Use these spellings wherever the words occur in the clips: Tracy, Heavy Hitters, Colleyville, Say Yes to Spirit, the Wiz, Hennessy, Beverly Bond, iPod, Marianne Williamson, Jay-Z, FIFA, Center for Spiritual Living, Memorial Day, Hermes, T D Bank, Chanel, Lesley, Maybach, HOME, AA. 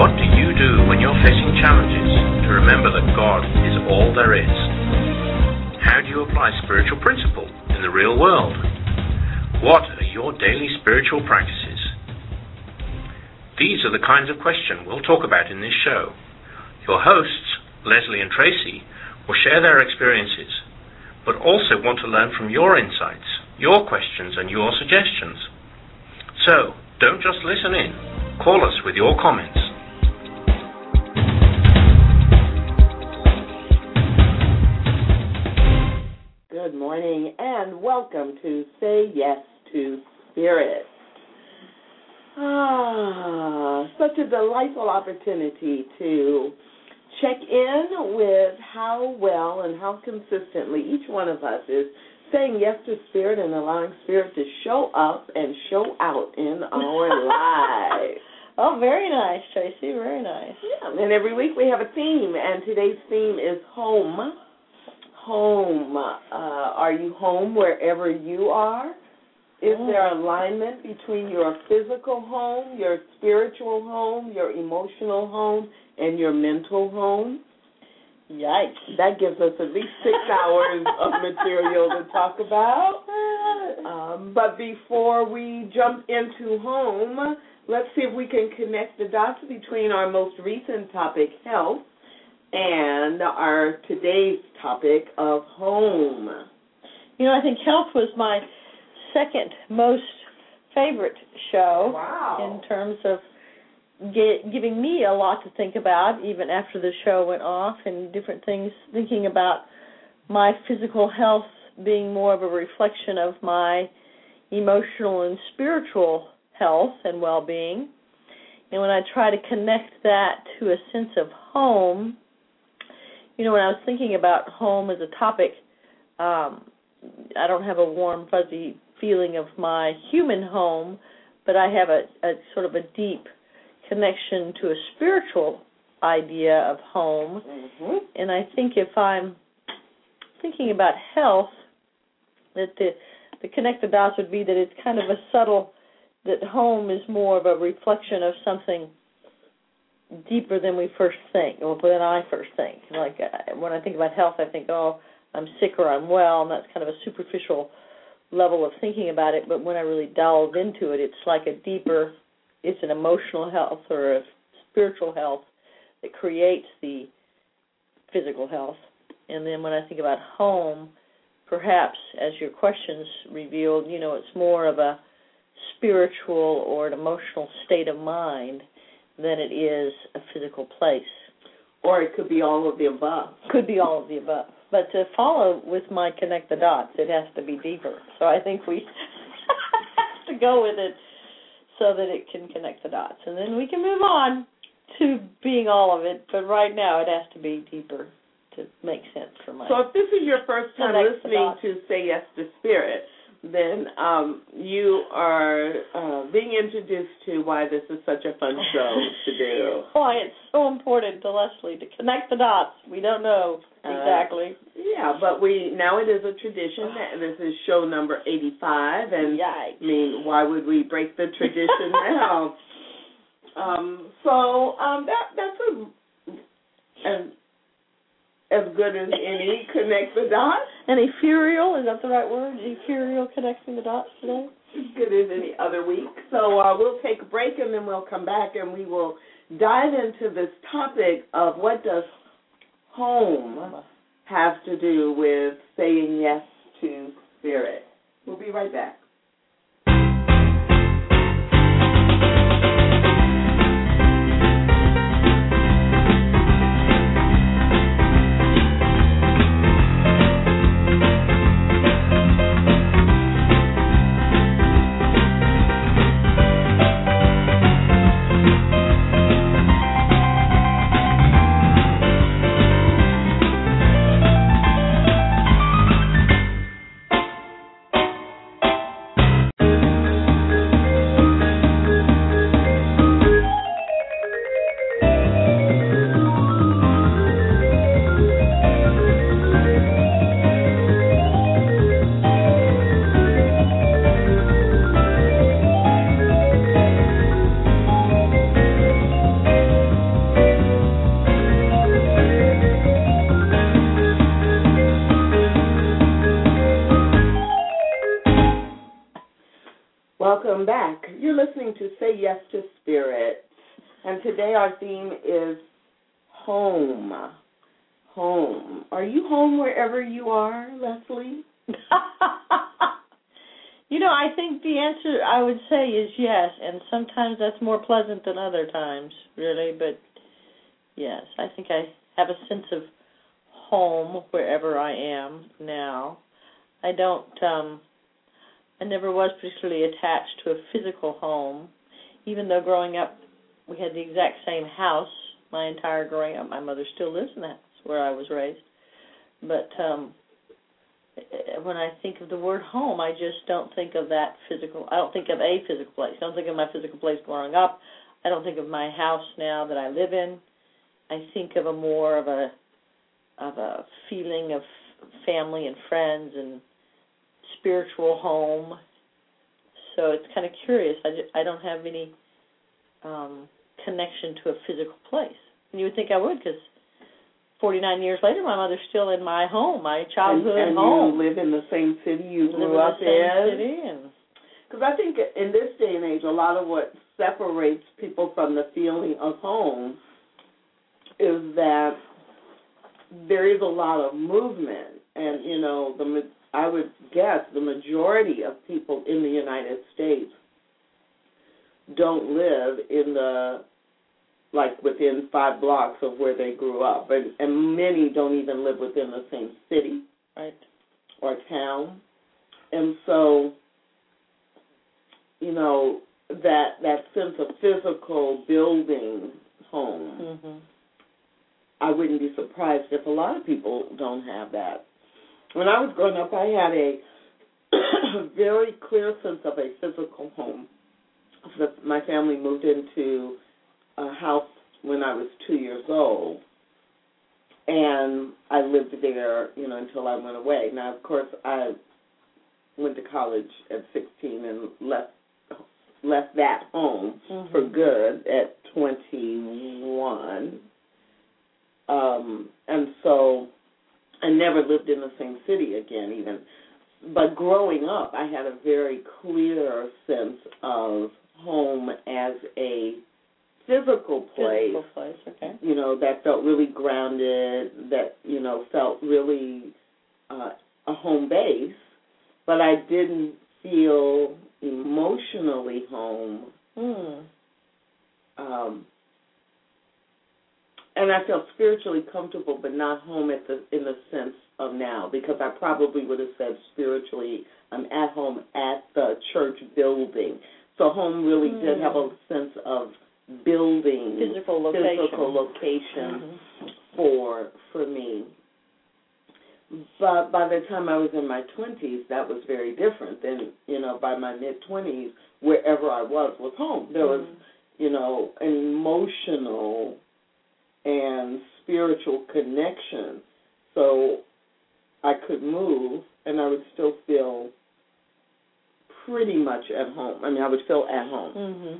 What do you do when you're facing challenges to remember that God is all there is? How do you apply spiritual principle in the real world? What are your daily spiritual practices? These are the kinds of questions we'll talk about in this show. Your hosts, Lesley and Tracy, will share their experiences, but also want to learn from your insights, your questions and your suggestions. So, don't just listen in. Call us with your comments. Good morning and welcome to Say Yes to Spirit. Such a delightful opportunity to check in with how well and how consistently each one of us is saying yes to Spirit and allowing Spirit to show up and show out in our lives. Oh, very nice, Tracy, very nice. Yeah, and every week we have a theme, and today's theme is home. Home. Are you home wherever you are? Is there alignment between your physical home, your spiritual home, your emotional home, and your mental home? Yikes. That gives us at least 6 hours of material to talk about. But before we jump into home, let's see if we can connect the dots between our most recent topic, health, and our today's topic of home. You know, I think health was my second most favorite show. Wow. In terms of giving me a lot to think about, even after the show went off, and different things, thinking about my physical health being more of a reflection of my emotional and spiritual health and well-being. And when I try to connect that to a sense of home, you know, when I was thinking about home as a topic, I don't have a warm, fuzzy feeling of my human home, but I have a sort of a deep connection to a spiritual idea of home. Mm-hmm. And I think if I'm thinking about health, that the connect the dots would be that it's kind of a subtle, that home is more of a reflection of something deeper than we first think, or than I first think. Like when I think about health, I think, oh, I'm sick or I'm well, and that's kind of a superficial level of thinking about it. But when I really delve into it, it's like a deeper, it's an emotional health or a spiritual health that creates the physical health. And then when I think about home, perhaps, as your questions revealed, you know, it's more of a spiritual or an emotional state of mind than it is a physical place. Or it could be all of the above. Could be all of the above. But to follow with my connect the dots, it has to be deeper. So I think we have to go with it, so that it can connect the dots. And then we can move on to being all of it, but right now it has to be deeper to make sense for my... So if this is your first time listening to Say Yes to Spirit, then you are being introduced to why this is such a fun show to do. Why it's so important to Lesley to connect the dots. We don't know exactly. Yeah, but now it is a tradition. This is show number 85, and yikes. I mean, why would we break the tradition now? That's as good as any connect the dots. An ethereal, is that the right word? Ethereal connecting the dots today? As good as any other week. So we'll take a break and then we'll come back and we will dive into this topic of what does home have to do with saying yes to Spirit. We'll be right back. to Say Yes to Spirit, and today our theme is home. Home. Are you home wherever you are, Lesley? You know, I think the answer I would say is yes, and sometimes that's more pleasant than other times, really, but yes, I think I have a sense of home wherever I am now. I don't, I never was particularly attached to a physical home, even though growing up we had the exact same house my entire growing up. My mother still lives in the house where I was raised, but when I think of the word home, I just don't think of that physical, I don't think of a physical place. I don't think of my physical place growing up. I don't think of my house now that I live in. I think of a more of a feeling of family and friends and spiritual home. So it's kind of curious. I don't have any connection to a physical place. And you would think I would, because 49 years later, my mother's still in my home, my childhood and home. And you live in the same city you grew up in. Because I think in this day and age, a lot of what separates people from the feeling of home is that there is a lot of movement. And, you know, I would guess the majority of people in the United States don't live in the, like, within 5 blocks of where they grew up. And many don't even live within the same city, right, or town. And so, you know, that sense of physical building home, mm-hmm. I wouldn't be surprised if a lot of people don't have that. When I was growing up, I had a very clear sense of a physical home. My family moved into a house when I was 2 years old, and I lived there, you know, until I went away. Now, of course, I went to college at 16 and left that home, mm-hmm. for good at 21, and so I never lived in the same city again, even. But growing up, I had a very clear sense of home as a physical place, okay. You know, that felt really grounded, that, you know, felt really a home base, but I didn't feel emotionally home. Mm. And I felt spiritually comfortable, but not home in the sense of now, because I probably would have said spiritually I'm at home at the church building. So home really did have a sense of building, physical location mm-hmm. for me. But by the time I was in my 20s, that was very different. And, you know, by my mid-20s, wherever I was home. There mm-hmm. was, you know, an emotional and spiritual connection. So I could move, and I would still feel pretty much at home. I mean, I would feel at home. Mm-hmm.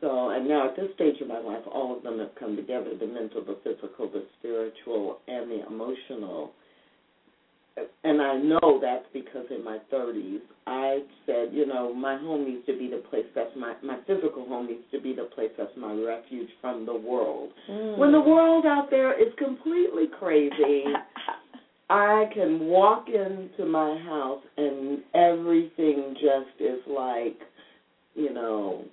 So, and now at this stage of my life, all of them have come together, the mental, the physical, the spiritual, and the emotional. And I know that's because in my 30s, I said, you know, my home needs to be the place that's my physical home needs to be the place that's my refuge from the world. Mm. When the world out there is completely crazy, I can walk into my house and everything just is like, you know,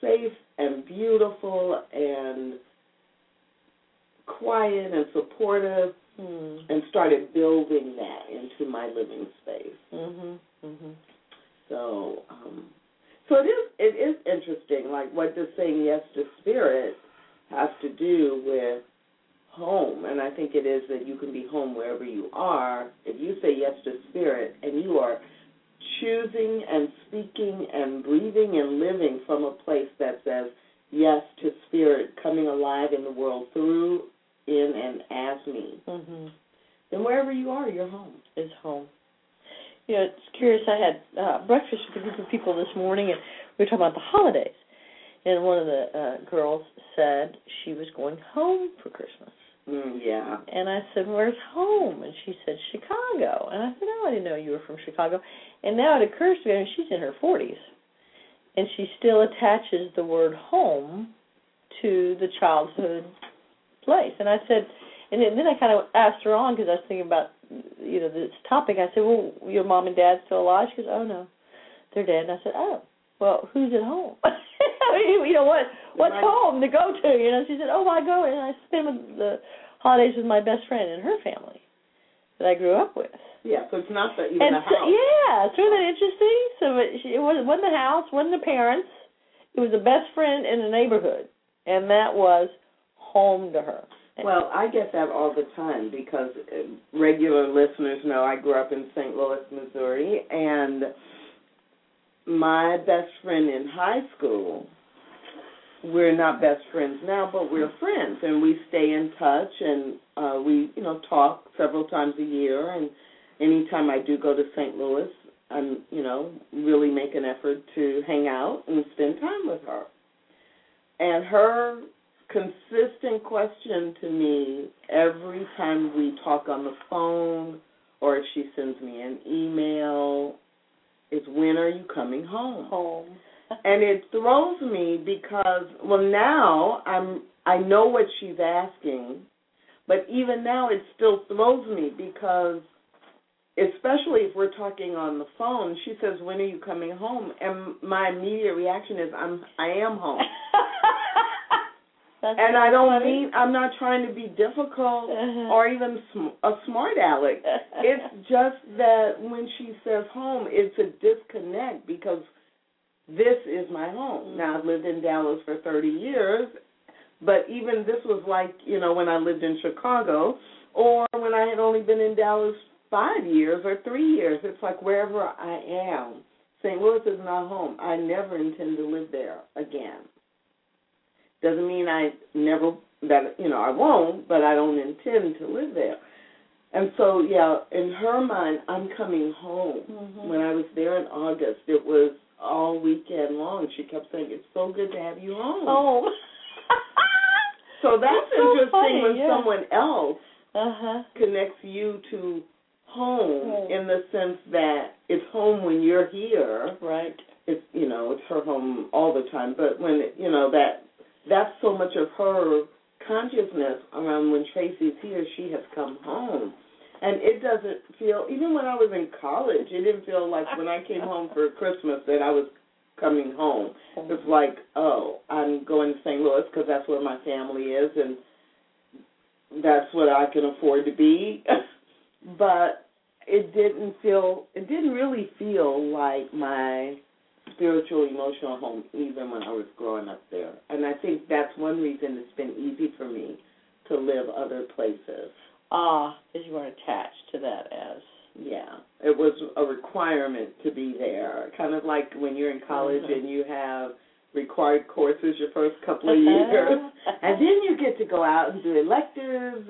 safe and beautiful and quiet and supportive. Mm. And started building that into my living space. Mm-hmm. Mm-hmm. So, it is interesting, like what does saying yes to spirit has to do with home? And I think it is that you can be home wherever you are. If you say yes to spirit and you are choosing and speaking and breathing and living from a place that says yes to spirit, coming alive in the world through, in and as me. Mm-hmm. Then wherever you are, your home is home. You know, it's curious. I had breakfast with a group of people this morning, and we were talking about the holidays. And one of the girls said she was going home for Christmas. Mm, yeah. And I said, where's home? And she said, Chicago. And I said, oh, I didn't know you were from Chicago. And now it occurs to me, I mean, she's in her 40s. and she still attaches the word home to the childhood place. And I said, and then I kind of asked her on because I was thinking about, you know, this topic. I said, well, your mom and dad still alive? She goes, oh, no, they're dead. And I said, oh, well, who's at home? I mean, you know, what's home to go to? You know, she said, oh, I go and I spend the holidays with my best friend and her family that I grew up with. Yeah, so it's not that even the house. Yeah, isn't that interesting? So it wasn't the house, wasn't the parents. It was the best friend in the neighborhood, and that was home to her. Well, I get that all the time because regular listeners know I grew up in St. Louis, Missouri, and my best friend in high school, we're not best friends now, but we're friends, and we stay in touch, and we, you know, talk several times a year, and anytime I do go to St. Louis, I'm, you know, really make an effort to hang out and spend time with her. And her consistent question to me every time we talk on the phone or if she sends me an email is, when are you coming home? And it throws me because, well, now I know what she's asking, but even now it still throws me because, especially if we're talking on the phone, she says, when are you coming home? And my immediate reaction is, I am home. And I don't mean, I'm not trying to be difficult or even a smart aleck. It's just that when she says home, it's a disconnect because this is my home. Now, I've lived in Dallas for 30 years, but even this was like, you know, when I lived in Chicago or when I had only been in Dallas 5 years or 3 years. It's like wherever I am, St. Louis is not home. I never intend to live there again. Doesn't mean I never, that, you know, I won't, but I don't intend to live there. And so, yeah, in her mind, I'm coming home. Mm-hmm. When I was there in August, it was all weekend long. She kept saying, it's so good to have you home. Oh. So that's so interesting funny, when someone else connects you to home in the sense that it's home when you're here. Right. It's, you know, it's her home all the time. But when, you know, that's so much of her consciousness around when Tracy's here, she has come home. And it doesn't feel, even when I was in college, it didn't feel like when I came home for Christmas that I was coming home. It's like, oh, I'm going to St. Louis because that's where my family is and that's what I can afford to be. But it didn't really feel like my spiritual, emotional home even when I was growing up there. And I think that's one reason it's been easy for me to live other places. Because you weren't attached to that as... Yeah. It was a requirement to be there. Kind of like when you're in college and you have required courses your first couple of years. And then you get to go out and do electives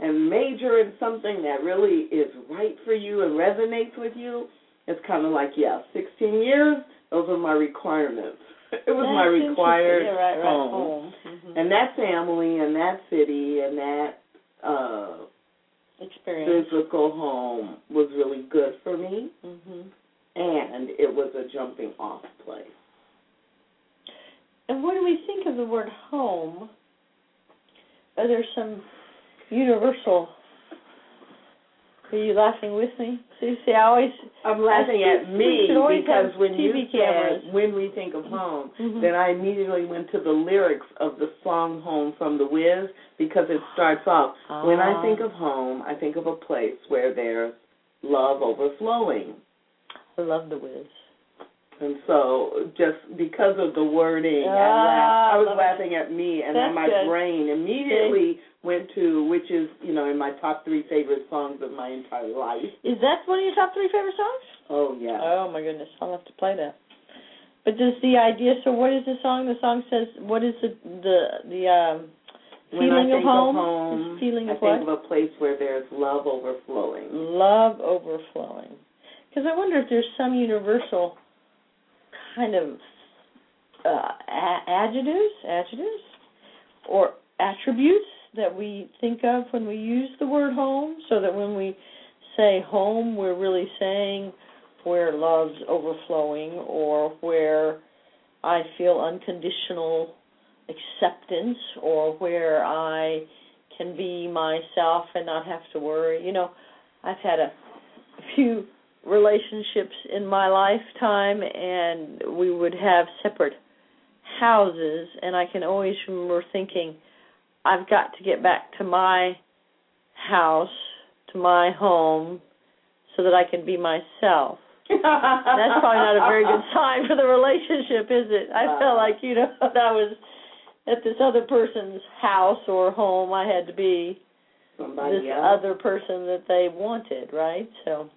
and major in something that really is right for you and resonates with you. It's kind of like, 16 years... Those are my requirements. It was my required home. Mm-hmm. And that family and that city and that experience. Physical home was really good for me. Mm-hmm. And it was a jumping off place. And what do we think of the word home? Are there some universal... Are you laughing with me? See, I'm laughing at me because when you said, when we think of home, then I immediately went to the lyrics of the song Home from the Wiz because it starts off, when I think of home, I think of a place where there's love overflowing. I love the Wiz. And so just because of the wording, I was laughing at me, and then my brain immediately went to, which is, you know, in my top three favorite songs of my entire life. Is that one of your top three favorite songs? Oh, yeah. Oh, my goodness. I'll have to play that. But just the idea, so what is the song? The song says, what is the feeling of home? When I think of home, feeling of what? I think of a place where there's love overflowing. Love overflowing. Because I wonder if there's some universal kind of adjectives or attributes that we think of when we use the word home, so that when we say home, we're really saying where love's overflowing or where I feel unconditional acceptance, or where I can be myself and not have to worry. You know, I've had a few relationships in my lifetime, and we would have separate houses, and I can always remember thinking, I've got to get back to my house, to my home, so that I can be myself. That's probably not a very good sign for the relationship, is it? I felt like, you know, that I was at this other person's house or home. I had to be somebody this else. Other person that they wanted, right? So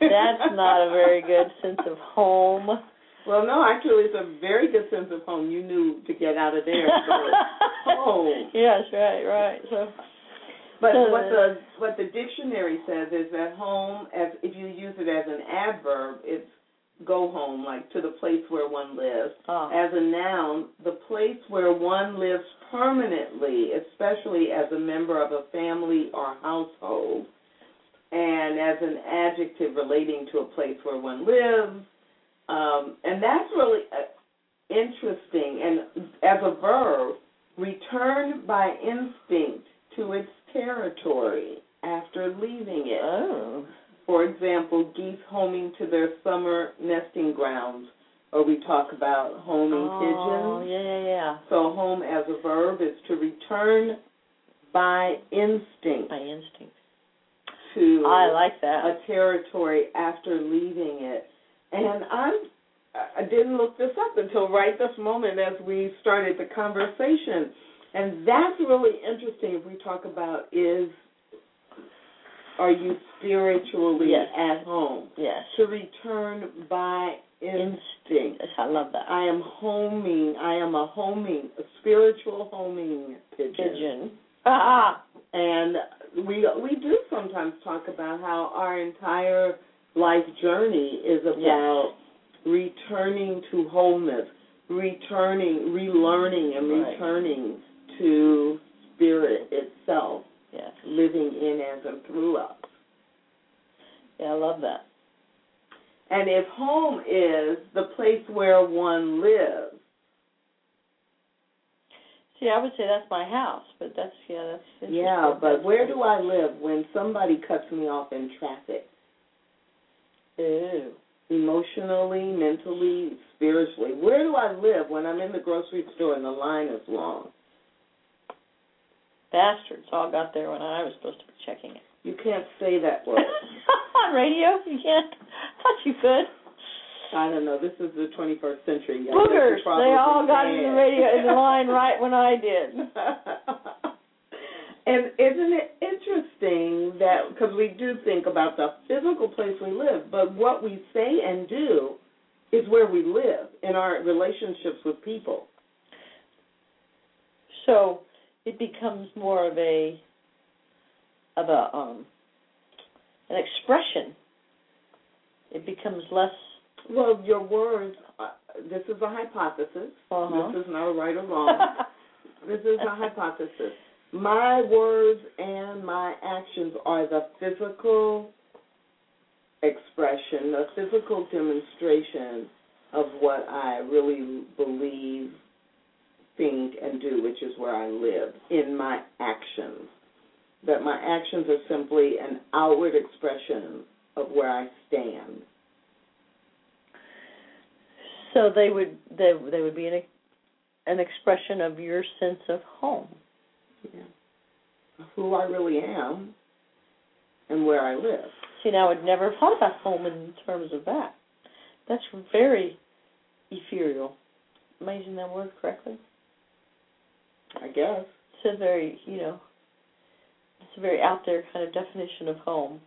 that's not a very good sense of home. Well, no, actually, it's a very good sense of home. You knew to get out of there. Home. Yes, right. So. But what the dictionary says is that home, as if you use it as an adverb, it's go home, like to the place where one lives. Oh. As a noun, the place where one lives permanently, especially as a member of a family or household, and as an adjective relating to a place where one lives. And that's really interesting. And as a verb, return by instinct to its territory after leaving it. Oh. For example, geese homing to their summer nesting grounds, or we talk about homing pigeons. Yeah. So home as a verb is to return by instinct. By instinct. To I like that. A territory after leaving it. And I didn't look this up until right this moment as we started the conversation. And that's really interesting if we talk about are you spiritually at home? Yes. To return by instinct. Yes, I love that. I am a homing, a spiritual homing pigeon. And we do sometimes talk about how our entire life journey is about returning to wholeness, returning to spirit itself, living in as and through us. Yeah, I love that. And if home is the place where one lives. See, I would say that's my house, but that's interesting. Yeah, but where do I live when somebody cuts me off in traffic? Ew. Emotionally, mentally, spiritually. Where do I live when I'm in the grocery store and the line is long? Bastards all got there when I was supposed to be checking it. You can't say that word. On radio? You can't. I thought you could. I don't know. This is the 21st century. Y'all. Boogers. They all got in the radio in the line right when I did. And isn't it interesting that, because we do think about the physical place we live, but what we say and do is where we live in our relationships with people. So it becomes more of an expression. It becomes less. Well, your words. This is a hypothesis. Uh-huh. This is not right or wrong. This is a hypothesis. My words and my actions are the physical expression, the physical demonstration of what I really believe, think, and do, which is where I live, in my actions. That my actions are simply an outward expression of where I stand. So they would be an expression of your sense of home. Yeah. Who I really am and where I live. See, now I would never have thought about home in terms of that. That's very ethereal. Am I using that word correctly? I guess. It's a very out there kind of definition of home.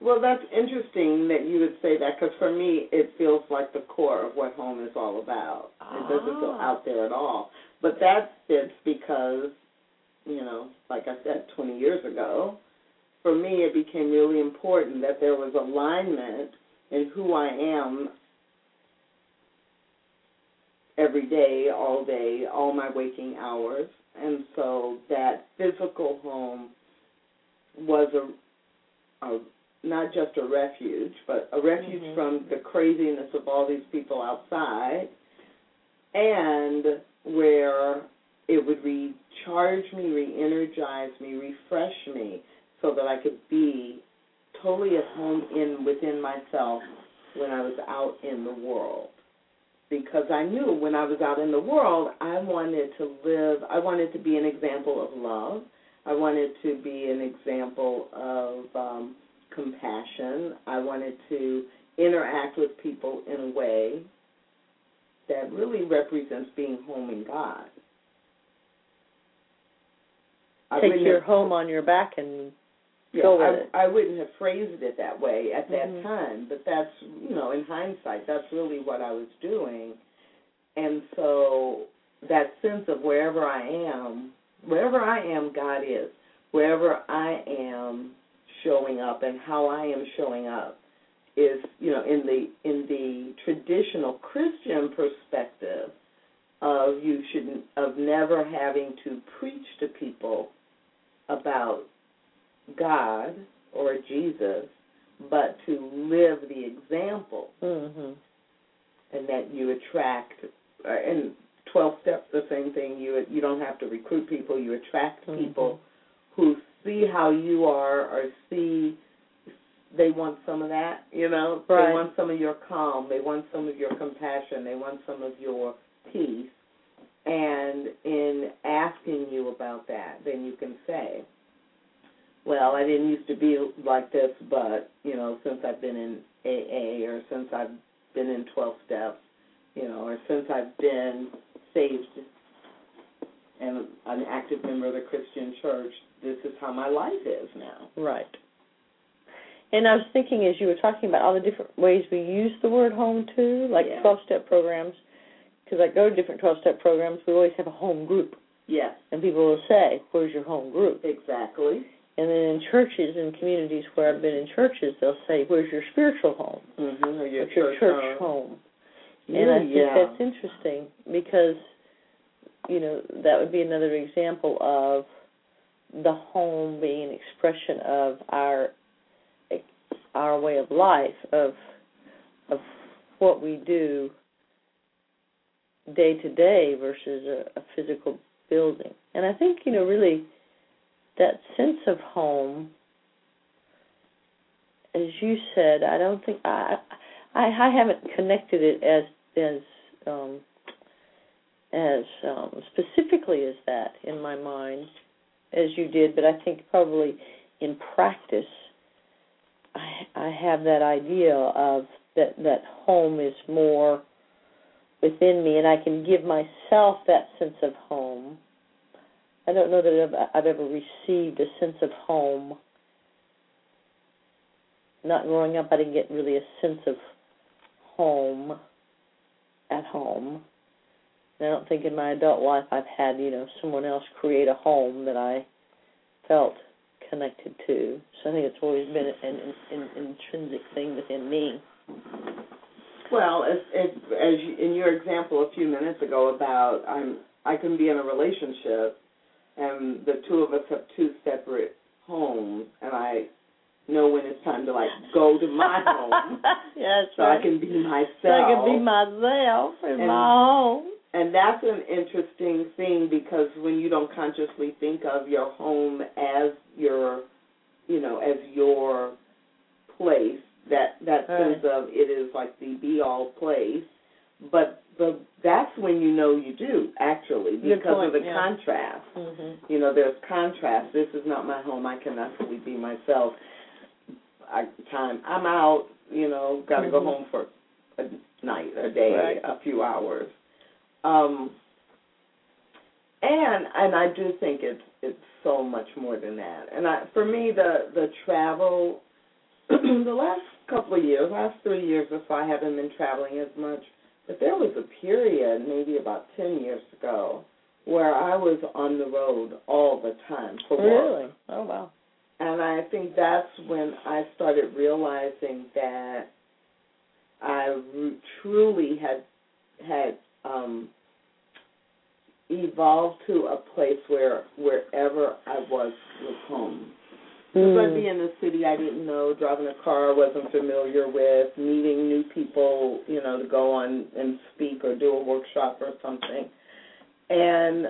Well, that's interesting that you would say that, because for me, it feels like the core of what home is all about. It doesn't feel out there at all. But that fits because, like I said, 20 years ago, for me it became really important that there was alignment in who I am every day, all my waking hours. And so that physical home was not just a refuge, but a refuge from the craziness of all these people outside, and where it would recharge me, re-energize me, refresh me, so that I could be totally at home within myself when I was out in the world. Because I knew when I was out in the world, I wanted to be an example of love. I wanted to be an example of compassion. I wanted to interact with people in a way that really represents being home in God. Take your home on your back and go with it. I wouldn't have phrased it that way at that time, but that's, in hindsight, that's really what I was doing. And so that sense of wherever I am, God is. Wherever I am showing up and how I am showing up is, in the traditional Christian perspective of never having to preach to people about God or Jesus, but to live the example, and that you attract. And 12 steps, the same thing. You don't have to recruit people. You attract people who see how you are, or see they want some of that. They want some of your calm. They want some of your compassion. They want some of your peace. And in asking you about that, then you can say, well, I didn't used to be like this, but, since I've been in AA, or since I've been in 12 steps, or since I've been saved and an active member of the Christian church, this is how my life is now. Right. And I was thinking, as you were talking about all the different ways we use the word home, too, like 12-step programs, because I go to different 12-step programs, we always have a home group. Yes. And people will say, where's your home group? Exactly. And then in churches and communities where I've been in churches, they'll say, where's your spiritual home? Or your church home. And I think that's interesting because, that would be another example of the home being an expression of our way of life, of what we do day to day versus a physical building. And I think, really that sense of home, as you said, I don't think I haven't connected it as specifically as that in my mind as you did, but I think probably in practice I have that idea of that home is more within me, and I can give myself that sense of home. I don't know that I've ever received a sense of home. Not growing up, I didn't get really a sense of home at home. And I don't think in my adult life I've had, someone else create a home that I felt connected to. So I think it's always been an intrinsic thing within me. Well, as in your example a few minutes ago about I can be in a relationship and the two of us have two separate homes, and I know when it's time to go to my home. Yes, so right. I can be myself. So I can be myself in my home. And that's an interesting thing, because when you don't consciously think of your home as your place, that sense of it is like the be-all place, but that's when you know you do, actually, because of the contrast. Mm-hmm. There's contrast. This is not my home. I cannot fully be myself. I'm out, got to go home for a night, a day, a few hours. And I do think it's so much more than that. And for me, the travel... the last 3 years or so, I haven't been traveling as much, but there was a period maybe about 10 years ago where I was on the road all the time for work. Really? Oh, wow. And I think that's when I started realizing that I truly had evolved to a place where wherever I was home. It's like being in the city I didn't know, driving a car I wasn't familiar with, meeting new people, you know, to go on and speak or do a workshop or something. And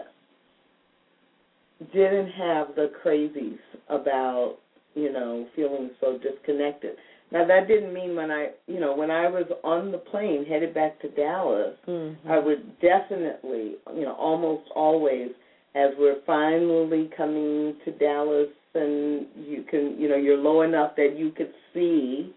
didn't have the crazies about, you know, feeling so disconnected. Now, that didn't mean when I, you know, when I was on the plane headed back to Dallas, I would definitely, you know, almost always, as we're finally coming to Dallas and you can, you know, you're low enough that you could see,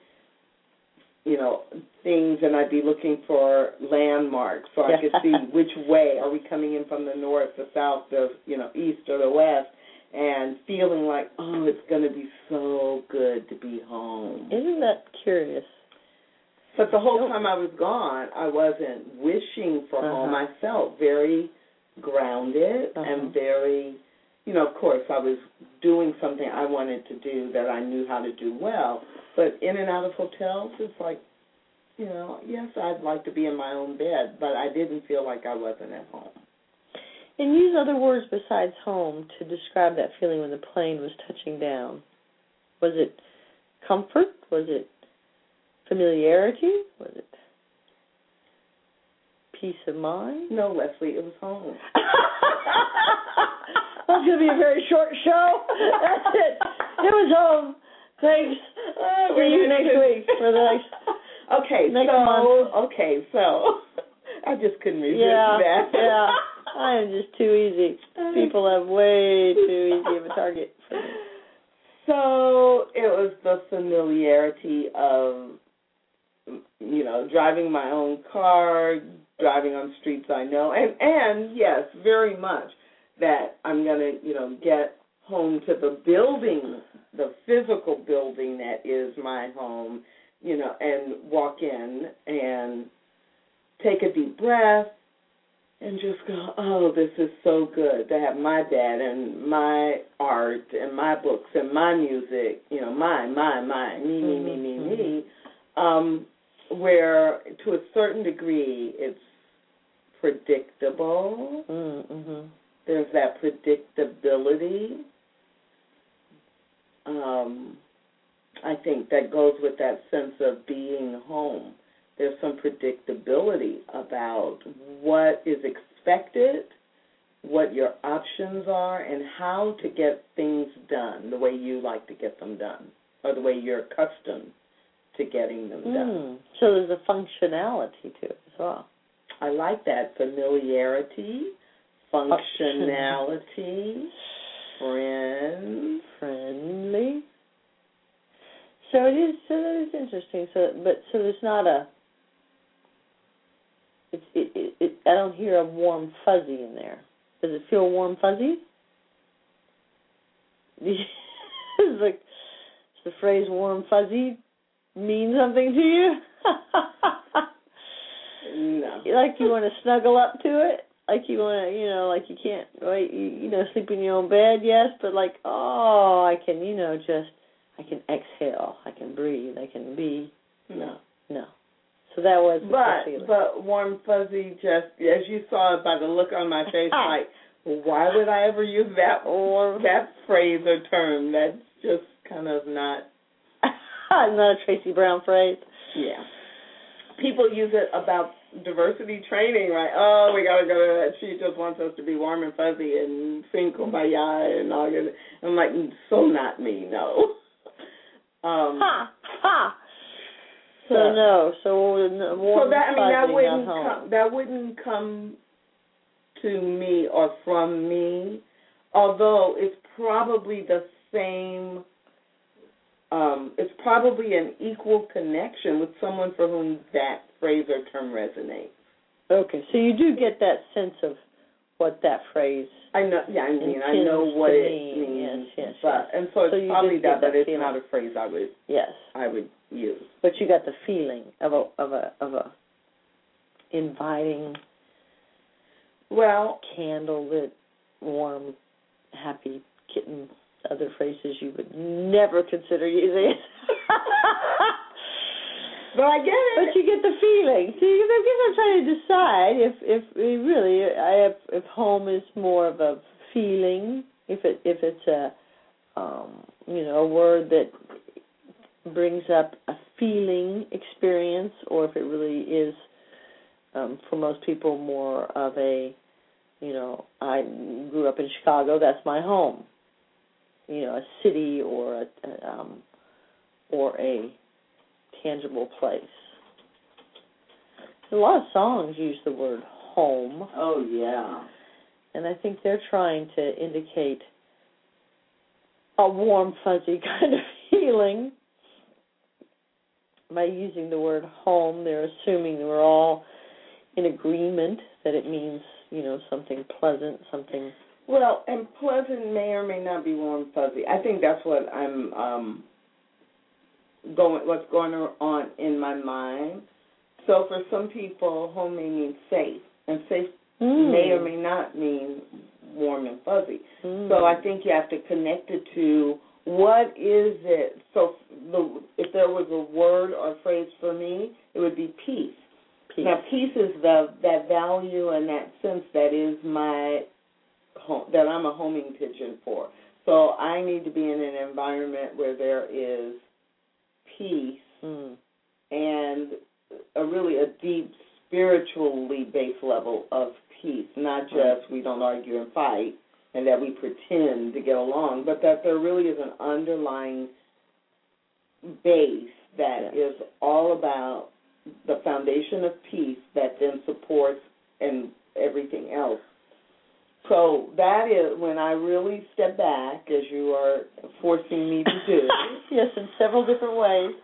you know, things, and I'd be looking for landmarks so I could see which way are we coming in from the north, the south, the, you know, east or the west, and feeling like, oh, it's going to be so good to be home. Isn't that curious? But the whole time I was gone, I wasn't wishing for home. I felt very grounded and very, you know, of course, I was doing something I wanted to do that I knew how to do well. But in and out of hotels, it's like, you know, yes, I'd like to be in my own bed, but I didn't feel like I wasn't at home. And use other words besides home to describe that feeling when the plane was touching down. Was it comfort? Was it familiarity? Was it peace of mind? No, Lesley, it was home. That's going to be a very short show. That's it. It was home. Thanks. See you next week for the next. Okay, so I just couldn't resist that. Yeah, I am just too easy. People have way too easy of a target for me. So it was the familiarity of, you know, driving my own car, driving on streets I know, and yes, very much that I'm gonna, you know, get home to the building, the physical building that is my home, you know, and walk in and take a deep breath and just go, oh, this is so good to have my dad and my art and my books and my music, you know, me. Where to a certain degree it's predictable. There's that predictability. I think that goes with that sense of being home. There's some predictability about what is expected, what your options are, and how to get things done the way you like to get them done or the way you're accustomed to getting them done. So there's a functionality to it as well. I like that. Familiarity, functionality, friendly. So it is. So that is interesting. So there's not a. I don't hear a warm fuzzy in there. Does it feel warm fuzzy? It's like, does the phrase "warm fuzzy" mean something to you? No. Like you want to snuggle up to it. Like you want to, you know, like you can't wait. You know, sleep in your own bed, yes, but like, oh, I can, you know, just. I can exhale, I can breathe, I can be. No. So that was the feeling. But warm fuzzy, just as you saw it by the look on my face, like, why would I ever use that or that phrase or term? That's just kind of not. Not a Tracy Brown phrase. Yeah. People use it about diversity training, right? Oh, we got to go to that. She just wants us to be warm and fuzzy and sing kumbaya and all that. I'm like, so not me, no. That wouldn't come to me or from me, although it's probably the same, it's probably an equal connection with someone for whom that phrase or term resonates. Okay, so you do get that sense of what that phrase I know what it means. Yes, but, and so it's probably that, but it's feeling. Not a phrase I would use. But you got the feeling of a inviting, candlelit, warm, happy kitten. Other phrases you would never consider using. But I get it. But you get the feeling. See, I guess I'm trying to decide if home is more of a feeling, if it's a a word that brings up a feeling experience, or if it really is for most people more of a, I grew up in Chicago, that's my home, a city or a tangible place. A lot of songs use the word home. Oh, yeah. And I think they're trying to indicate a warm, fuzzy kind of feeling. By using the word home, they're assuming that we're all in agreement that it means, something pleasant, something... Well, and pleasant may or may not be warm, fuzzy. I think that's what I'm what's going on in my mind. So for some people, home may mean safe, and safe may or may not mean warm and fuzzy. So I think you have to connect it to what is it. So if there was a word or phrase for me, it would be peace. Now, peace is that value and that sense that is my home, that I'm a homing pigeon for. So I need to be in an environment where there is peace and a deep, spiritually based level of peace, not just we don't argue and fight and that we pretend to get along, but that there really is an underlying base that is all about the foundation of peace that then supports and everything else. So that is when I really step back, as you are forcing me to do. Yes, in several different ways.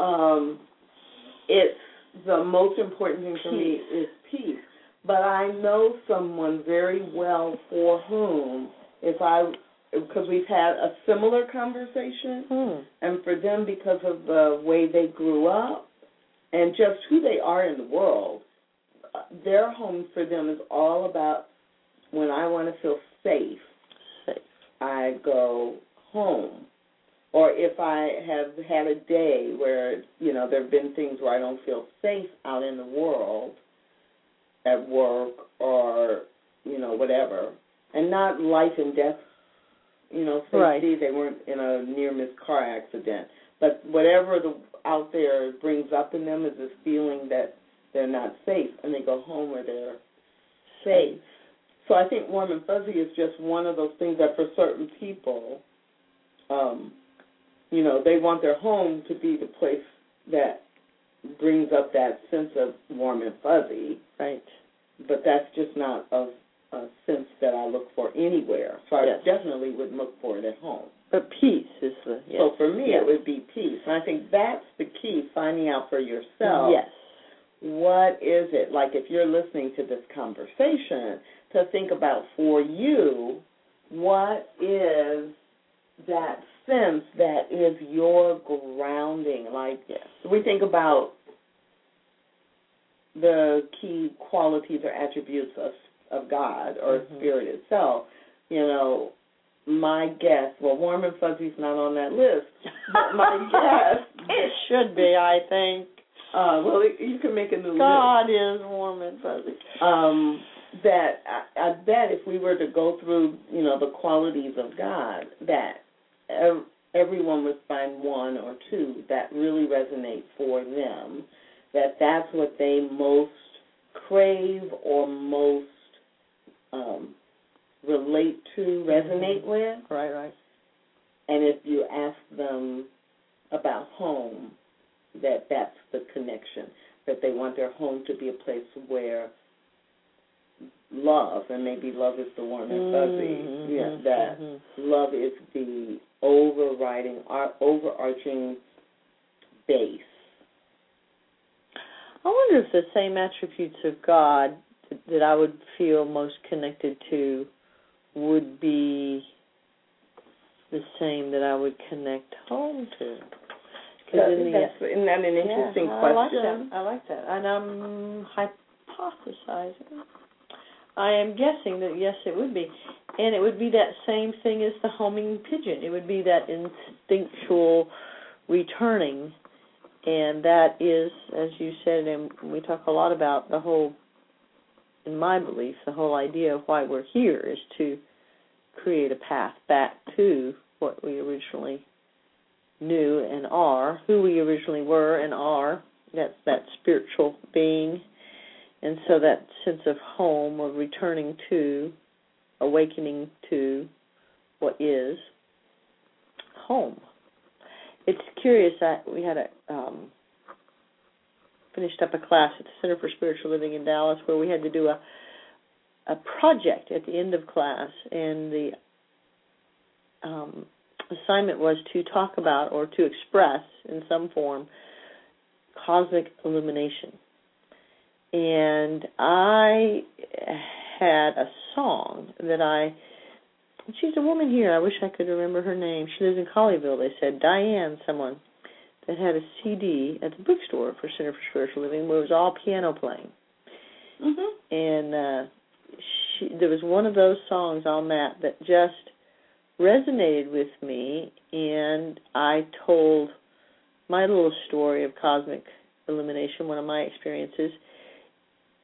It's the most important thing for me is peace. But I know someone very well for whom, because we've had a similar conversation, and for them, because of the way they grew up and just who they are in the world, their home for them is all about when I want to feel safe, I go home. Or if I have had a day where, there have been things where I don't feel safe out in the world, at work or, whatever, and not life and death, safety, they weren't in a near-miss car accident. But whatever out there brings up in them is this feeling that they're not safe, and they go home where they're safe. So I think warm and fuzzy is just one of those things that for certain people, they want their home to be the place that brings up that sense of warm and fuzzy. Right. But that's just not a sense that I look for anywhere. So I definitely would look for it at home. But peace is the... Yes. So for me, it would be peace. And I think that's the key, finding out for yourself. Yes. What is it? Like if you're listening to this conversation, to think about for you, what is that sense that is your grounding. Like we think about the key qualities or attributes of God or Spirit itself. My guess, warm and fuzzy's not on that list, but my guess, it should be, I think. You can make a new God list. God is warm and fuzzy. That I bet if we were to go through, the qualities of God, that everyone would find one or two that really resonate for them, that that's what they most crave or most relate to, resonate with. Right. And if you ask them about home, that's the connection, that they want their home to be a place where love, and maybe love is the warm and fuzzy, that love is the overriding, overarching base. I wonder if the same attributes of God that I would feel most connected to would be the same that I would connect home to. Isn't that an interesting question? I like that. And I'm hypothesizing. I am guessing that, yes, it would be. And it would be that same thing as the homing pigeon. It would be that instinctual returning. And that is, as you said, and we talk a lot about the whole, in my belief, the whole idea of why we're here is to create a path back to what we originally knew and are, who we originally were and are. That's that spiritual being. And so that sense of home, of returning to, awakening to what is home. It's curious, we had finished up a class at the Center for Spiritual Living in Dallas where we had to do a project at the end of class, and the assignment was to talk about or to express in some form cosmic illumination. And I had a song that she's a woman here, I wish I could remember her name. She lives in Colleyville, they said, Diane someone, that had a CD at the bookstore for Center for Spiritual Living where it was all piano playing. Mm-hmm. And there was one of those songs on that just resonated with me, and I told my little story of cosmic illumination, one of my experiences,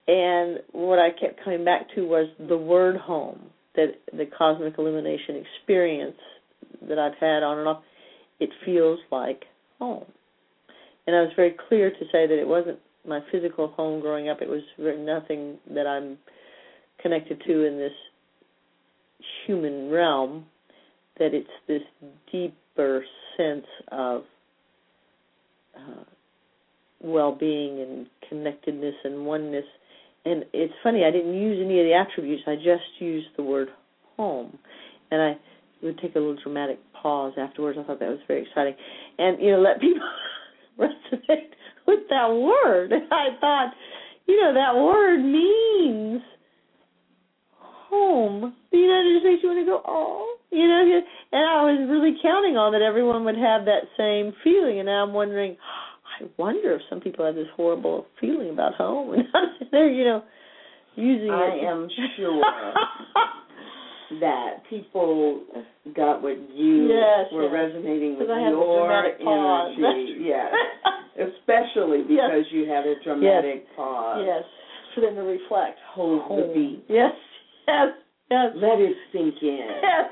and what I kept coming back to was the word home, that the cosmic illumination experience that I've had on and off, it feels like home. And I was very clear to say that it wasn't my physical home growing up. It was nothing that I'm connected to in this human realm, that it's this deeper sense of well-being and connectedness and oneness. And it's funny, I didn't use any of the attributes. I just used the word home. And I would take a little dramatic pause afterwards. I thought that was very exciting. And, let people resonate with that word. And I thought, that word means home. It just makes you want to go, oh. And I was really counting on that everyone would have that same feeling. And now I'm wondering, I wonder if some people have this horrible feeling about home. And they're, using it. I am sure that people got what you were resonating with your energy. Yes. Especially because you had a dramatic pause. Yes. For them to reflect. Hold the beat. Yes. Yes. Yes. Let it sink in. Yes.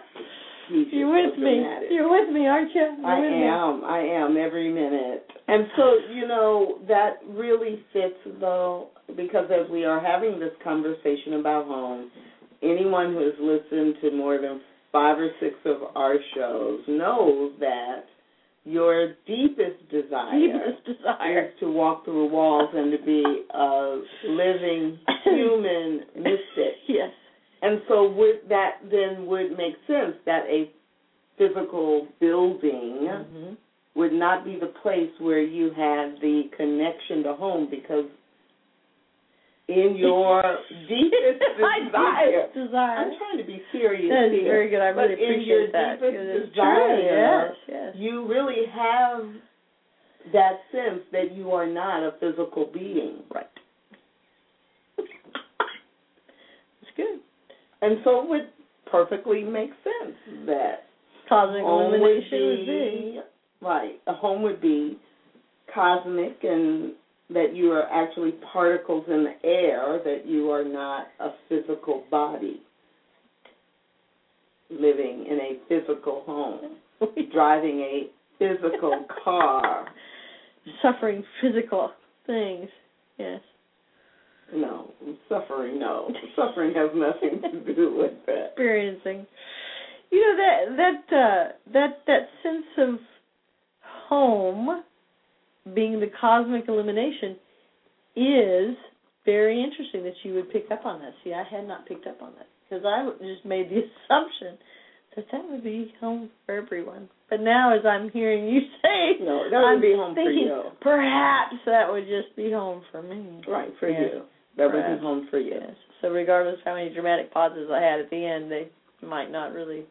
You're with me. You're with me, aren't you? I am every minute. And so, that really fits, though, because as we are having this conversation about home, anyone who has listened to more than 5 or 6 of our shows knows that your deepest desire is to walk through walls and to be a living human mystic. Yes. And so would that then would make sense that a physical building mm-hmm. would not be the place where you had the connection to home, because in your deepest desire, I'm trying to be serious here. That is very good. I really appreciate that. But in your deepest desire, yes. You really have that sense that you are not a physical being. Right. It's good. And so it would perfectly make sense that cosmic illumination a home would be cosmic, and that you are actually particles in the air, that you are not a physical body living in a physical home, driving a physical car. Suffering physical things, yes. No, suffering, no. Suffering has nothing to do with that. Experiencing. That sense of home being the cosmic illumination is very interesting that you would pick up on that. See, I had not picked up on that because I just made the assumption that would be home for everyone. But now as I'm hearing you say, no, that would be home for you. Perhaps that would just be home for me. Right, for you. That would be home for you. Yes. So regardless of how many dramatic pauses I had at the end, they might not really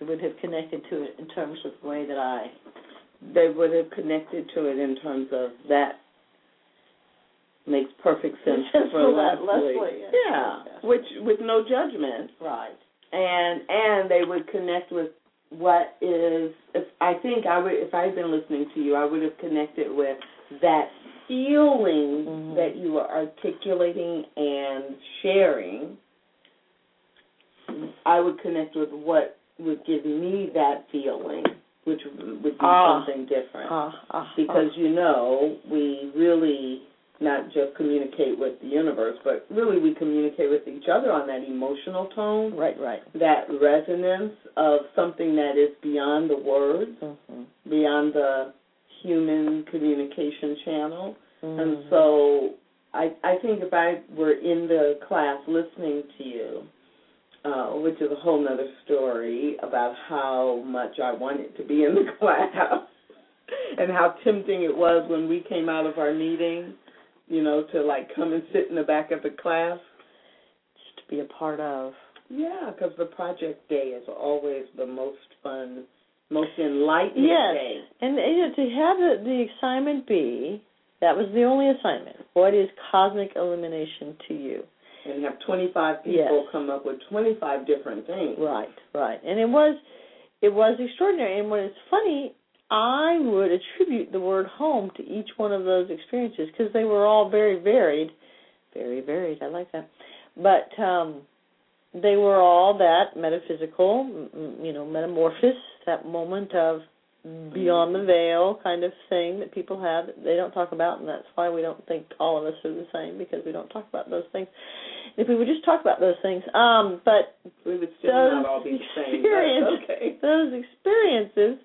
would have connected to it in terms of the way that they would have connected to it in terms of that makes perfect sense for Lesley. Yeah. Which with no judgment. Right. And they would connect with what is, if I had been listening to you, I would have connected with that feeling mm-hmm. that you are articulating and sharing. I would connect with what would give me that feeling, which would be something different. Because, you know, we really not just communicate with the universe, but really we communicate with each other on that emotional tone. Right, right. That resonance of something that is beyond the words, beyond the human communication channel. And so I think if I were in the class listening to you, which is a whole other story about how much I wanted to be in the class and how tempting it was when we came out of our meeting, you know, to, like, come and sit in the back of the class. Just to be a part of. Yeah, because the project day is always the most fun, most enlightening day. Yes, and to have the assignment be, that was the only assignment, what is cosmic illumination to you? And have 25 people come up with 25 different things. Right, right. And it was extraordinary. And when it's funny, I would attribute the word home to each one of those experiences because they were all very varied. Very varied, I like that. But they were all that metaphysical, you know, metamorphosis, that moment of beyond the veil kind of thing that people have that they don't talk about, and that's why we don't think all of us are the same, because we don't talk about those things. If we would just talk about those things, but we would still not all be the same. Okay. Those experiences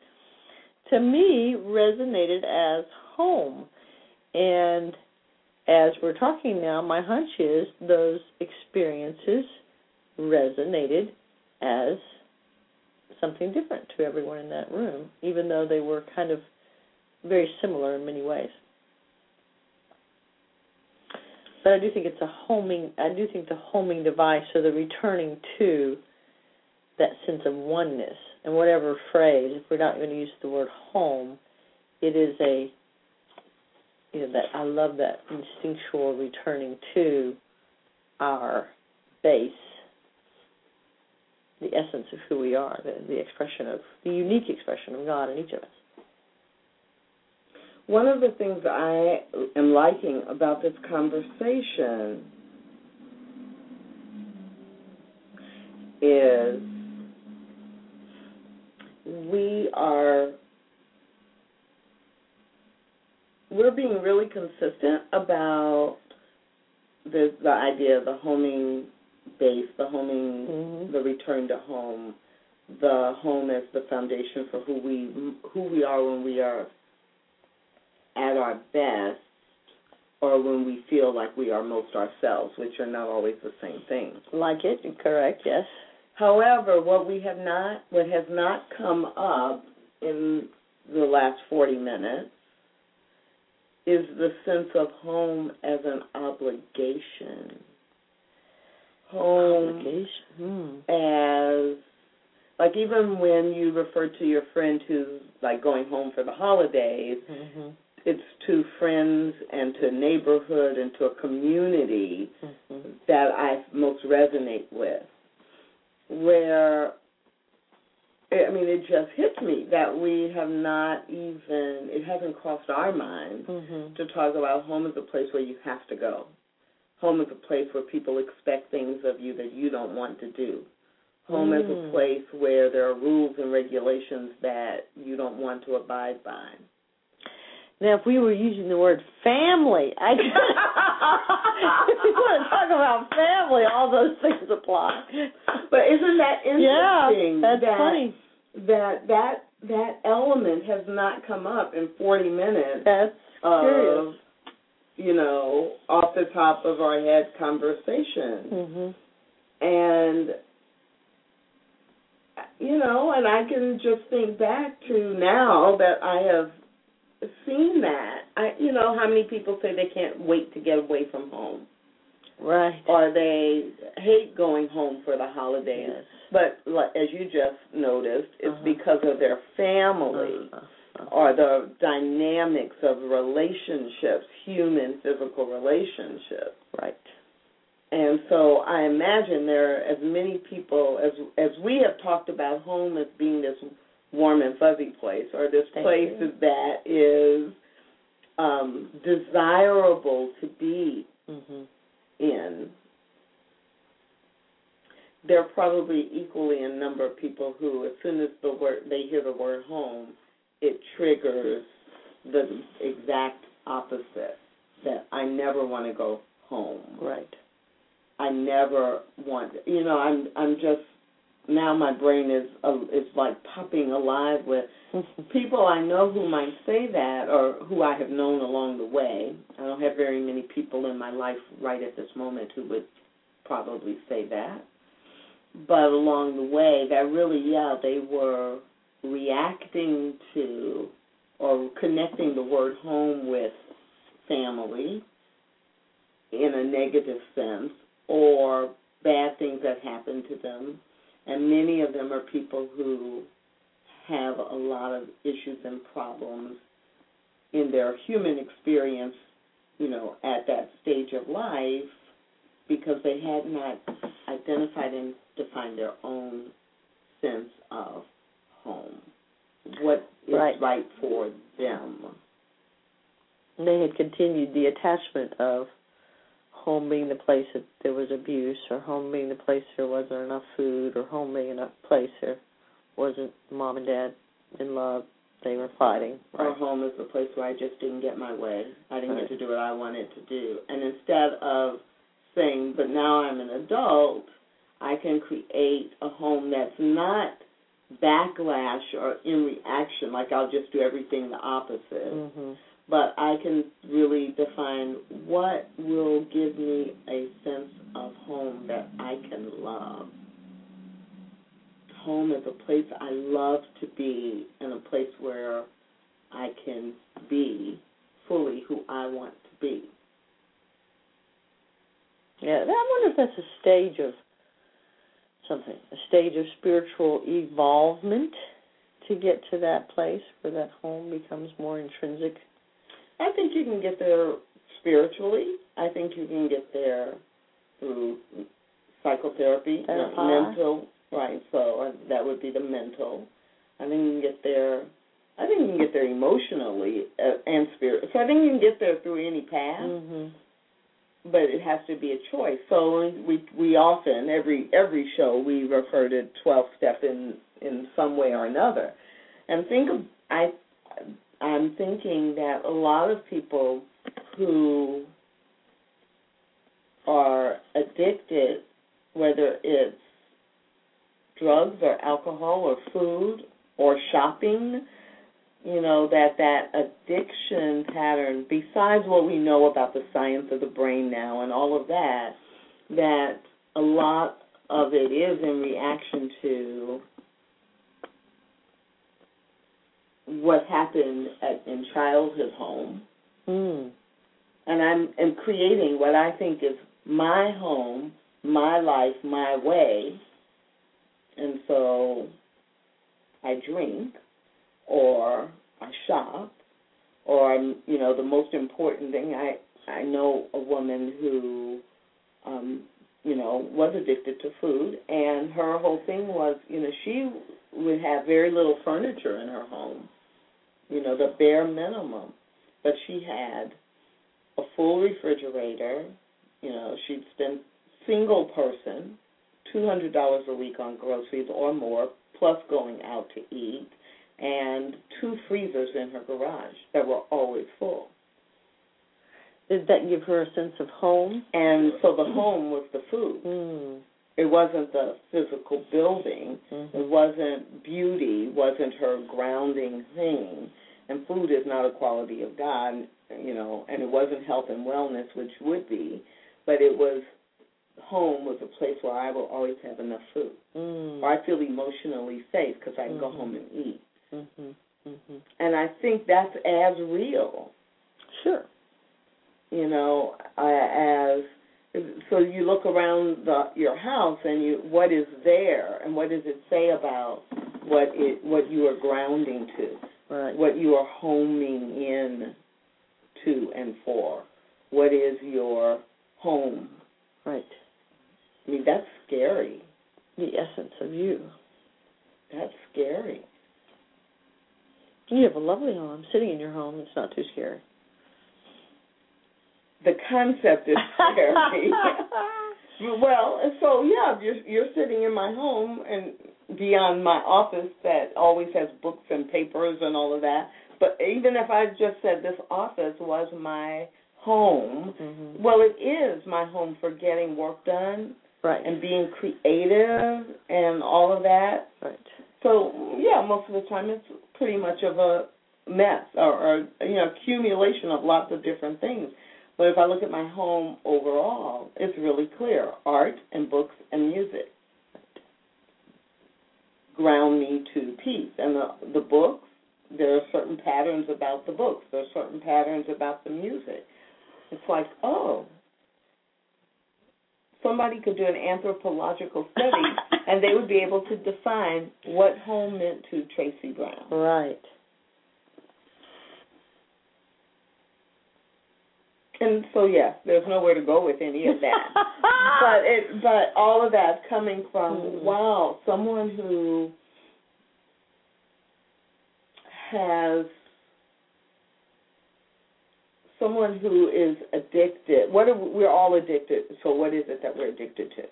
to me resonated as home, and as we're talking now, my hunch is those experiences resonated as something different to everyone in that room, even though they were kind of very similar in many ways. But I do think it's a homing, I do think the homing device, or the returning to that sense of oneness, and whatever phrase, if we're not going to use the word home, it is a, you know, that I love that instinctual returning to our base, the essence of who we are, the expression of, the unique expression of God in each of us. One of the things I am liking about this conversation is we're being really consistent about the idea of the homing base, the homing, the return to home, the home as the foundation for who we are when we are at our best, or when we feel like we are most ourselves, which are not always the same thing. Like it, correct? Yes. However, what has not come up in the last 40 minutes is the sense of home as an obligation. Home as, like, even when you refer to your friend who's, like, going home for the holidays, it's to friends and to neighborhood and to a community that I most resonate with, where, I mean, it just hits me that we have not even, it hasn't crossed our mind to talk about home as a place where you have to go. Home is a place where people expect things of you that you don't want to do. Home is a place where there are rules and regulations that you don't want to abide by. Now, if we were using the word family, if you want to talk about family, all those things apply. But isn't that interesting? Yeah, that's funny. That element has not come up in 40 minutes. That's curious. You know, off the top of our head conversation. And, you know, and I can just think back to now that I have seen that. You know, how many people say they can't wait to get away from home? Right. Or they hate going home for the holidays. Yes. But, as you just noticed, it's because of their family. Or the dynamics of relationships, human, physical relationships. Right. And so I imagine there are as many people, as we have talked about home as being this warm and fuzzy place, or this place that is desirable to be in, there are probably equally a number of people who, as soon as they hear the word home, it triggers the exact opposite, that I never want to go home. Right. I never want, you know, I'm just, now my brain is like popping alive with people I know who might say that or who I have known along the way. I don't have very many people in my life right at this moment who would probably say that. But along the way, that really, they were reacting to or connecting the word home with family in a negative sense or bad things that happened to them. And many of them are people who have a lot of issues and problems in their human experience, you know, at that stage of life because they had not identified and defined their own sense of home, what is right for them. And they had continued the attachment of home being the place that there was abuse, or home being the place there wasn't enough food, or home being enough place there wasn't mom and dad in love, they were fighting. Right? Or home is the place where I just didn't get my way. I didn't get to do what I wanted to do. And instead of saying, but now I'm an adult, I can create a home that's not backlash or in reaction, like I'll just do everything the opposite. Mm-hmm. But I can really define what will give me a sense of home that I can love. Home is a place I love to be and a place where I can be fully who I want to be. Yeah, I wonder if that's a stage of something, a stage of spiritual evolvement to get to that place where that home becomes more intrinsic. I think you can get there spiritually. I think you can get there through psychotherapy, mental, right? So that would be the mental. I think you can get there. I think you can get there emotionally and spiritually. So I think you can get there through any path, but it has to be a choice. So we often every show we refer to 12-step in some way or another, and I'm thinking that a lot of people who are addicted, whether it's drugs or alcohol or food or shopping, you know, that addiction pattern, besides what we know about the science of the brain now and all of that, that a lot of it is in reaction to what happened in childhood home. And I'm creating what I think is my home, my life, my way. And so I drink or I shop or, you know, the most important thing, I know a woman who, you know, was addicted to food, and her whole thing was, you know, she would have very little furniture in her home. You know, the bare minimum. But she had a full refrigerator. You know, she'd spend single person $200 a week on groceries or more, plus going out to eat, and 2 freezers in her garage that were always full. Did that give her a sense of home? And so the home was the food. It wasn't the physical building. It wasn't beauty, wasn't her grounding thing. And food is not a quality of God, you know, and it wasn't health and wellness, which would be, but it was home was a place where I will always have enough food. Or I feel emotionally safe because I can go home and eat. And I think that's as real. You know, as... So you look around your house and what is there and what does it say about what you are grounding to, what you are homing in to and for, what is your home? Right. I mean, that's scary. The essence of you. That's scary. You have a lovely home. Sitting in your home, it's not too scary. The concept is scary. Well, and so, yeah, you're sitting in my home and beyond my office that always has books and papers and all of that. But even if I just said this office was my home, mm-hmm. well, it is my home for getting work done right. and being creative and all of that. Right. So, yeah, most of the time it's pretty much of a mess or you know, accumulation of lots of different things. But if I look at my home overall, it's really clear. Art and books and music ground me to peace. And the books, there are certain patterns about the books. There are certain patterns about the music. It's like, oh, somebody could do an anthropological study, and they would be able to define what home meant to Tracy Brown. Right. And so, yes, there's nowhere to go with any of that. But all of that coming from, mm-hmm. wow, someone who has, someone who is addicted. We're all addicted, so what is it that we're addicted to?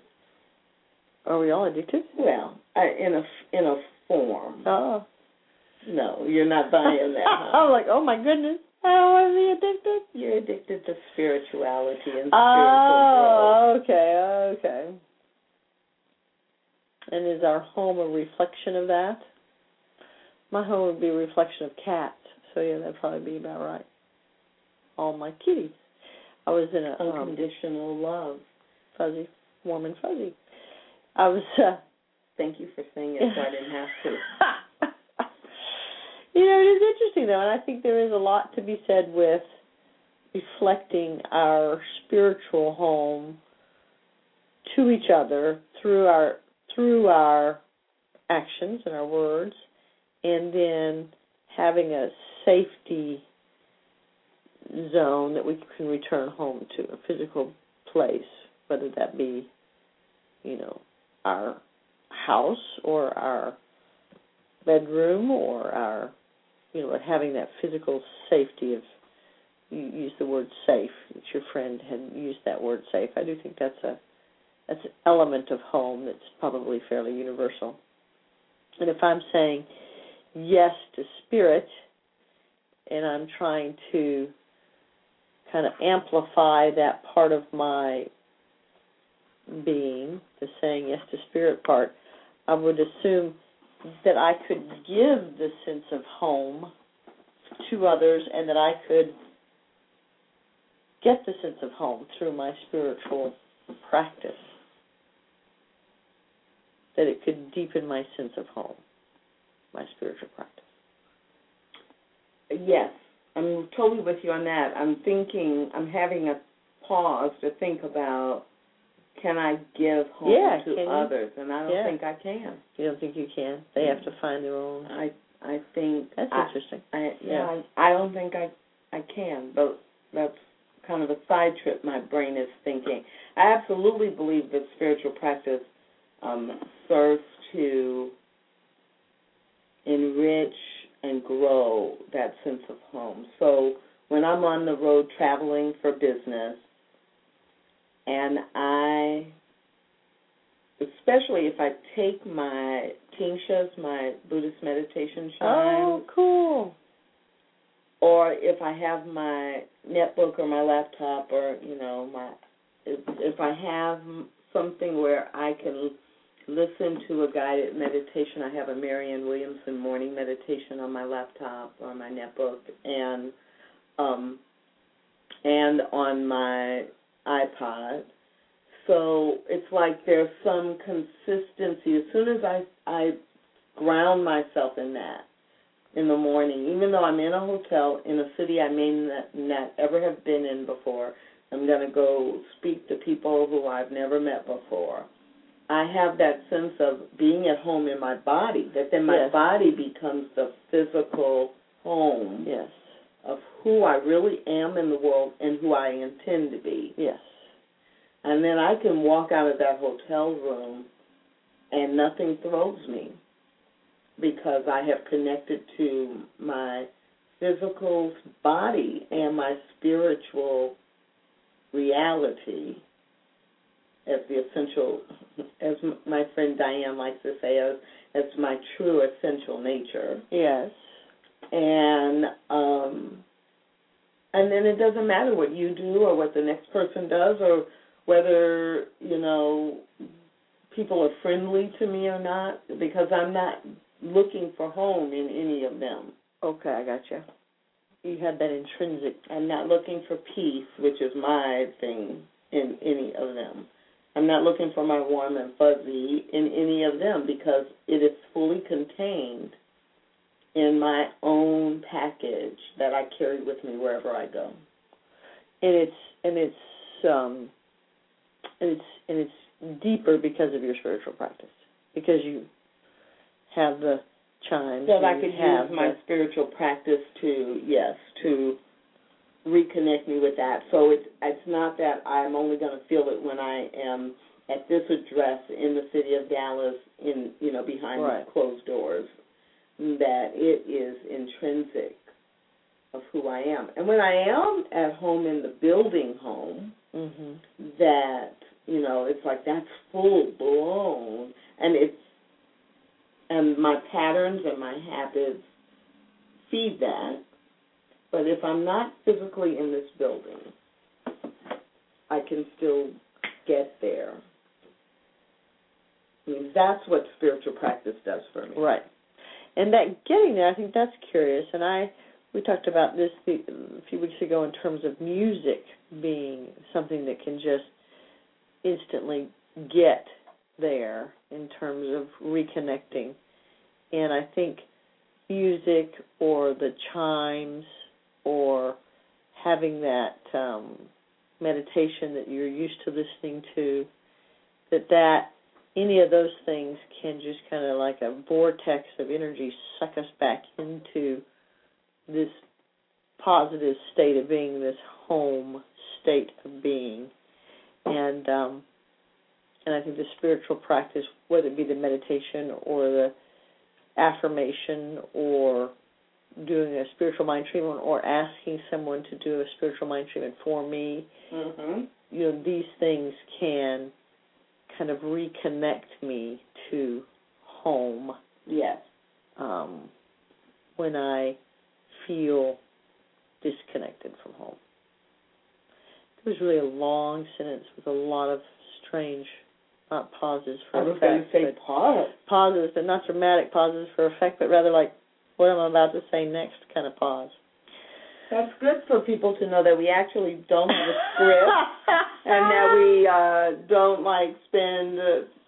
Are we all addicted? Well, in a form. Oh. No, you're not buying that. Huh? I'm like, oh, my goodness. How is he addicted? You're addicted to spirituality and spiritual growth. Okay. And is our home a reflection of that? My home would be a reflection of cats. So, yeah, that'd probably be about right. All my kitties. I was in a... Unconditional love. Fuzzy, warm and fuzzy. I was... Thank you for saying it so I didn't have to. You know, it is interesting, though, and I think there is a lot to be said with reflecting our spiritual home to each other through our actions and our words, and then having a safety zone that we can return home to, a physical place, whether that be, you know, our house or our bedroom or our... You know, having that physical safety of, you use the word safe, that your friend had used that word safe. I do think that's an element of home that's probably fairly universal. And if I'm saying yes to spirit and I'm trying to kind of amplify that part of my being, the saying yes to spirit part, I would assume that I could give the sense of home to others and that I could get the sense of home through my spiritual practice, that it could deepen my sense of home, my spiritual practice. Yes, I'm totally with you on that. I'm having a pause to think about, can I give home to others? And I don't think I can. You don't think you can? They have to find their own. I think that's interesting. I don't think I can, but that's kind of a side trip my brain is thinking. I absolutely believe that spiritual practice serves to enrich and grow that sense of home. So when I'm on the road traveling for business, and I, especially if I take my Kingshas, my Buddhist meditation shrine. Oh, cool. Or if I have my netbook or my laptop or, you know, if I have something where I can listen to a guided meditation. I have a Marianne Williamson morning meditation on my laptop or my netbook and on my iPod. So it's like there's some consistency. As soon as I ground myself in that in the morning, even though I'm in a hotel in a city I may not ever have been in before, I'm going to go speak to people who I've never met before. I have that sense of being at home in my body, that then my body becomes the physical home. Yes. Of who I really am in the world and who I intend to be. Yes. And then I can walk out of that hotel room and nothing throws me because I have connected to my physical body and my spiritual reality as the essential, as my friend Diane likes to say, as my true essential nature. Yes. And then it doesn't matter what you do or what the next person does or whether, you know, people are friendly to me or not, because I'm not looking for home in any of them. Okay, I got you. You have that intrinsic. I'm not looking for peace, which is my thing, in any of them. I'm not looking for my warm and fuzzy in any of them because it is fully contained in my own package that I carry with me wherever I go. And it's deeper because of your spiritual practice, because you have the chimes. That I could use my spiritual practice to reconnect me with that. So it's not that I'm only going to feel it when I am at this address in the city of Dallas, in, you know, behind these closed doors, that it is intrinsic of who I am. And when I am at home in the building home, mm-hmm. that, you know, it's like that's full blown, and my patterns and my habits feed that. But if I'm not physically in this building, I can still get there. I mean, that's what spiritual practice does for me. Right. And that getting there, I think that's curious. And we talked about this a few weeks ago in terms of music being something that can just instantly get there in terms of reconnecting. And I think music or the chimes or having that meditation that you're used to listening to, that any of those things can just kind of like a vortex of energy suck us back into this positive state of being, this home state of being. And I think the spiritual practice, whether it be the meditation or the affirmation or doing a spiritual mind treatment or asking someone to do a spiritual mind treatment for me, mm-hmm. you know, these things can kind of reconnect me to home. Yes. When I feel disconnected from home. It was really a long sentence with a lot of strange, not pauses for effect. I was going to say pause. Pauses, but not dramatic pauses for effect, but rather like what I'm about to say next kind of pause. That's good for people to know that we actually don't have a script and that we don't, like, spend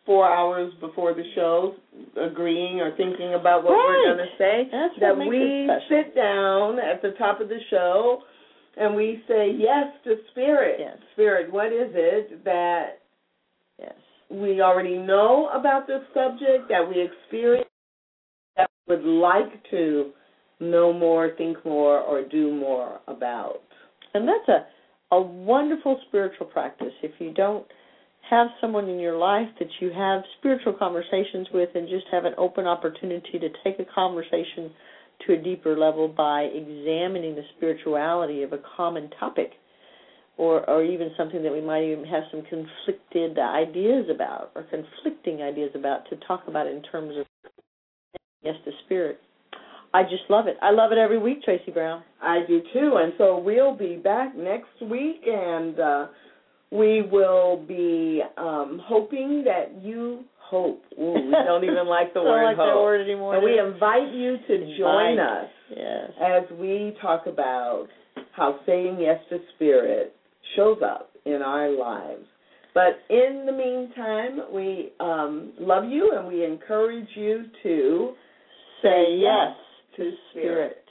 4 hours before the show agreeing or thinking about what we're going to say. That's that we sit down at the top of the show and we say yes to spirit. Yes. Spirit, what is it that we already know about this subject, that we experience, that we would like to know more, think more, or do more about? And that's a wonderful spiritual practice. If you don't have someone in your life that you have spiritual conversations with and just have an open opportunity to take a conversation to a deeper level by examining the spirituality of a common topic, or even something that we might even have some conflicted ideas about or conflicting ideas about, to talk about it in terms of yes to spirit. I just love it. I love it every week, Tracy Brown. I do too, and so we'll be back next week, and we will be hoping that you hope. Ooh, we don't even like the word hope. Don't like that word anymore. And we invite you to join us as we talk about how saying yes to spirit shows up in our lives. But in the meantime, we love you, and we encourage you to say yes to spirit.